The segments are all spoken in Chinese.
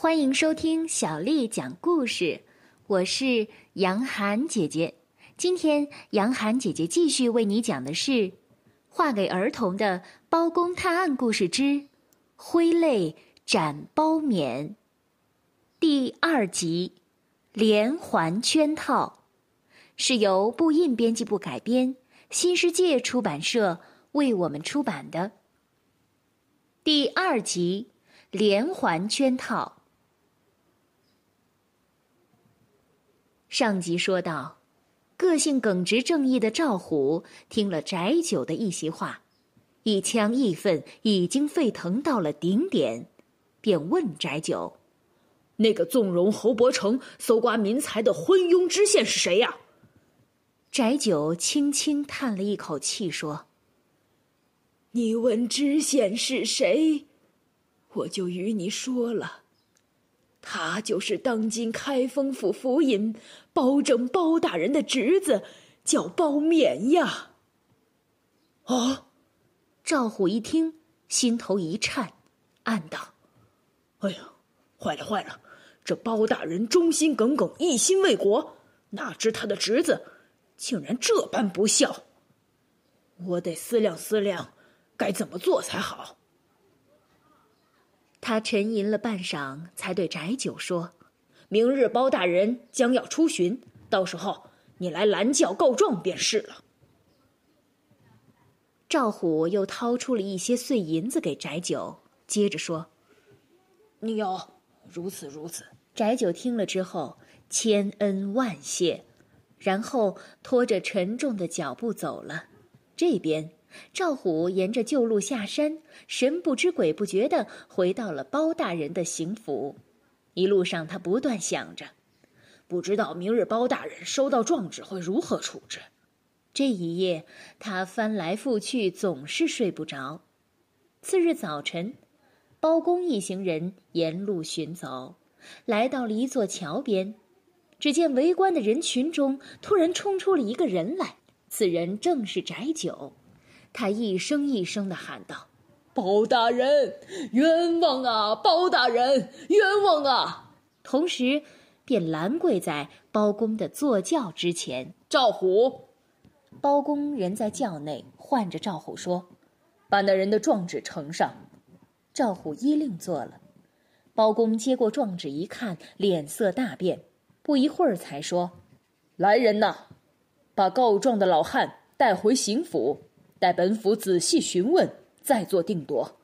欢迎收听小丽讲故事，我是杨涵姐姐。今天杨涵姐姐继续为你讲的是画给儿童的包公探案故事之挥泪斩包勉第二集连环圈套，是由布印编辑部改编，新世界出版社为我们出版的。第二集连环圈套。上集说到，个性耿直正义的赵虎听了翟九的一席话，一腔义愤已经沸腾到了顶点，便问翟九：那个纵容侯伯成搜刮民财的昏庸知县是谁呀？翟九轻轻叹了一口气说：你问知县是谁，我就与你说了，他就是当今开封府府尹包拯包大人的侄子，叫包勉呀。哦，赵虎一听，心头一颤，暗道：哎呀，坏了坏了，这包大人忠心耿耿，一心为国，哪知他的侄子竟然这般不孝，我得思量思量该怎么做才好。他沉吟了半晌，才对翟九说：明日包大人将要出巡，到时候你来拦轿告状便是了。赵虎又掏出了一些碎银子给翟九，接着说：你要如此如此。翟九听了之后，千恩万谢，然后拖着沉重的脚步走了。这边赵虎沿着旧路下山，神不知鬼不觉地回到了包大人的行府。一路上他不断想着，不知道明日包大人收到状纸会如何处置。这一夜他翻来覆去，总是睡不着。次日早晨，包公一行人沿路寻走，来到了一座桥边，只见围观的人群中突然冲出了一个人来，此人正是翟九。他一声一声地喊道：包大人，冤枉啊！包大人，冤枉啊！同时便拦跪在包公的坐轿之前。赵虎。包公人在轿内，唤着赵虎说：把那人的状纸呈上。赵虎依令做了。包公接过状纸一看，脸色大变，不一会儿才说：来人呐，把告状的老汉带回刑府，待本府仔细询问，再做定夺。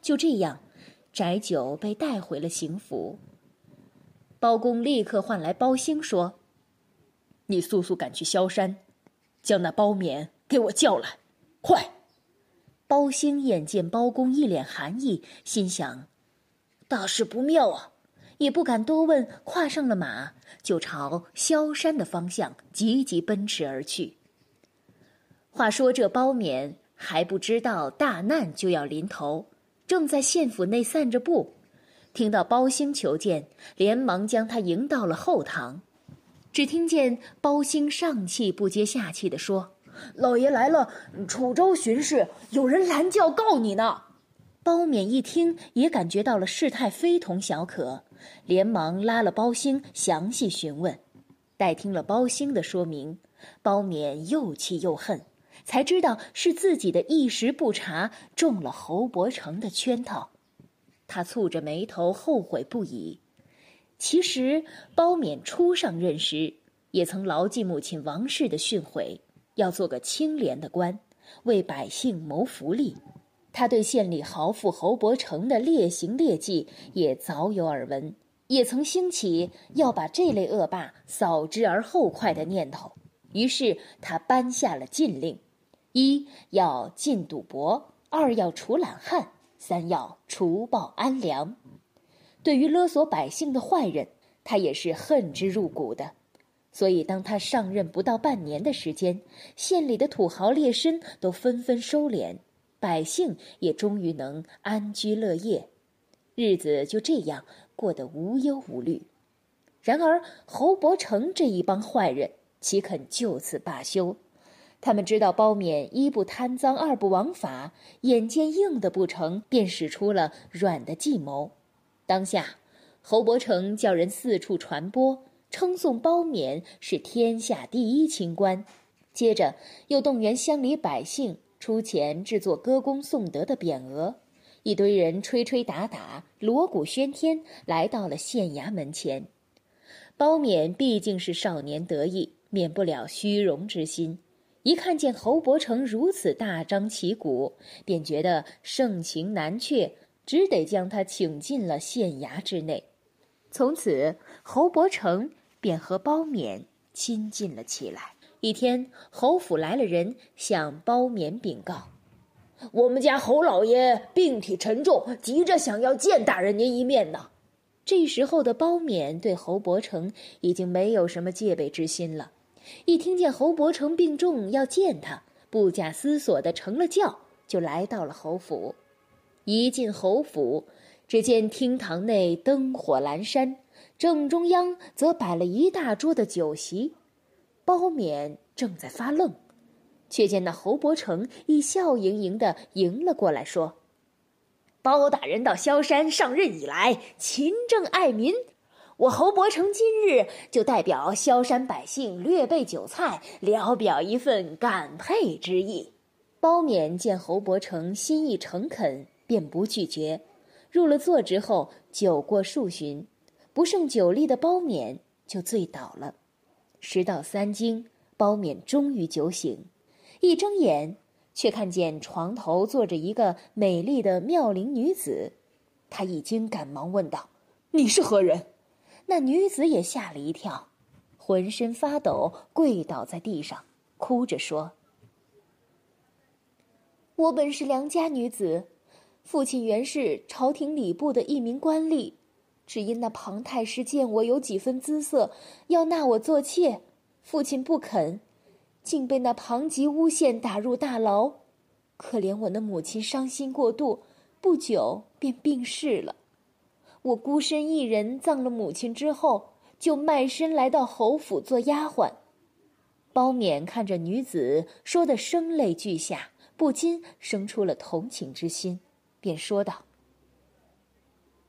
就这样，翟九被带回了刑府。包公立刻唤来包兴说：你速速赶去萧山，将那包勉给我叫来，快！包兴眼见包公一脸寒意，心想大事不妙啊，也不敢多问，跨上了马，就朝萧山的方向急急奔驰而去。话说这包勉还不知道大难就要临头，正在县府内散着步，听到包兴求见，连忙将他迎到了后堂。只听见包兴上气不接下气地说：老爷来了，楚州巡视有人拦轿告你呢。包勉一听，也感觉到了事态非同小可，连忙拉了包兴详细询问。待听了包兴的说明，包勉又气又恨，才知道是自己的一时不察中了侯伯成的圈套。他蹙着眉头，后悔不已。其实包勉初上任时，也曾牢记母亲王氏的训诲，要做个清廉的官，为百姓谋福利。他对县里豪富侯伯成的劣行劣迹也早有耳闻，也曾兴起要把这类恶霸扫之而后快的念头。于是他颁下了禁令：一要禁赌博，二要除懒汉，三要除暴安良。对于勒索百姓的坏人，他也是恨之入骨的。所以当他上任不到半年的时间，县里的土豪劣绅都纷纷收敛，百姓也终于能安居乐业，日子就这样过得无忧无虑。然而侯伯成这一帮坏人岂肯就此罢休？他们知道包勉一不贪赃，二不枉法，眼见硬的不成，便使出了软的计谋。当下侯伯成叫人四处传播，称颂包勉是天下第一清官，接着又动员乡里百姓出钱制作歌功颂德的匾额。一堆人吹吹打打，锣鼓喧天，来到了县衙门前。包勉毕竟是少年得意，免不了虚荣之心，一看见侯伯成如此大张旗鼓，便觉得盛情难却，只得将他请进了县衙之内。从此，侯伯成便和包勉亲近了起来。一天，侯府来了人，向包勉禀告：我们家侯老爷病体沉重，急着想要见大人您一面呢。这时候的包勉对侯伯成已经没有什么戒备之心了，一听见侯伯成病重要见他，不假思索地成了轿，就来到了侯府。一进侯府，只见厅堂内灯火阑珊，正中央则摆了一大桌的酒席。包勉正在发愣，却见那侯伯成亦笑盈盈地迎了过来，说：包大人到萧山上任以来，勤政爱民，我侯伯成今日就代表萧山百姓略备酒菜，聊表一份感佩之意。包勉见侯伯成心意诚恳，便不拒绝。入了座之后，酒过数巡，不胜酒力的包勉就醉倒了。时到三更，包勉终于酒醒，一睁眼，却看见床头坐着一个美丽的妙龄女子。他一惊，赶忙问道：你是何人？那女子也吓了一跳，浑身发抖，跪倒在地上，哭着说：我本是良家女子，父亲原是朝廷礼部的一名官吏，只因那庞太师见我有几分姿色，要纳我做妾，父亲不肯，竟被那庞吉诬陷，打入大牢。可怜我那母亲伤心过度，不久便病逝了。我孤身一人葬了母亲之后，就卖身来到侯府做丫鬟。包勉看着女子说得声泪俱下，不禁生出了同情之心，便说道：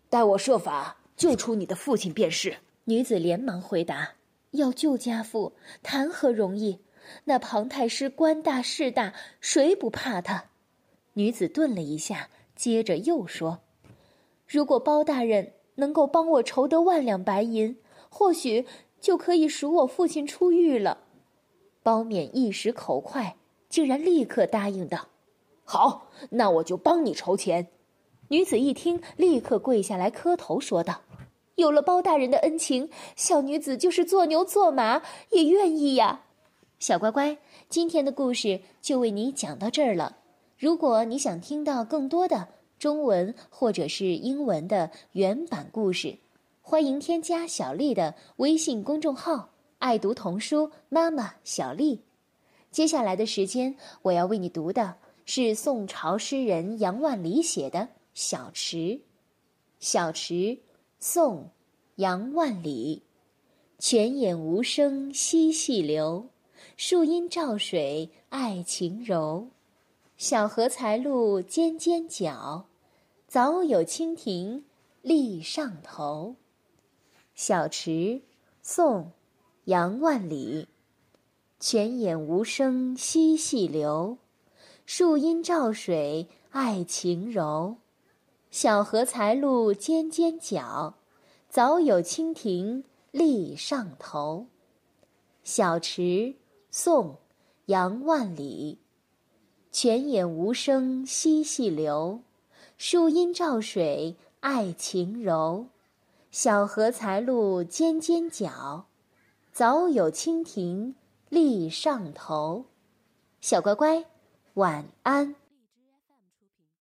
待我设法救出你的父亲便是。女子连忙回答：要救家父，谈何容易？那庞太师官大势大，谁不怕他？女子顿了一下，接着又说：如果包大人能够帮我筹得10000两白银，或许就可以赎我父亲出狱了。包勉一时口快，竟然立刻答应道：好，那我就帮你筹钱。女子一听，立刻跪下来磕头，说道：有了包大人的恩情，小女子就是做牛做马也愿意呀。小乖乖，今天的故事就为你讲到这儿了。如果你想听到更多的中文或者是英文的原版故事，欢迎添加小丽的微信公众号爱读童书妈妈小丽。接下来的时间，我要为你读的是宋朝诗人杨万里写的《小池》。《小池》，宋·杨万里。泉眼无声惜细流，树阴照水爱晴柔。小荷才露尖尖角，早有蜻蜓立上头。小池，宋·杨万里。泉眼无声惜细流，树阴照水爱晴柔。小荷才露尖尖角，早有蜻蜓立上头。小池，宋·杨万里。泉眼无声惜细流，树阴照水爱晴柔。小荷才露尖尖角，早有蜻蜓立上头。小乖乖，晚安。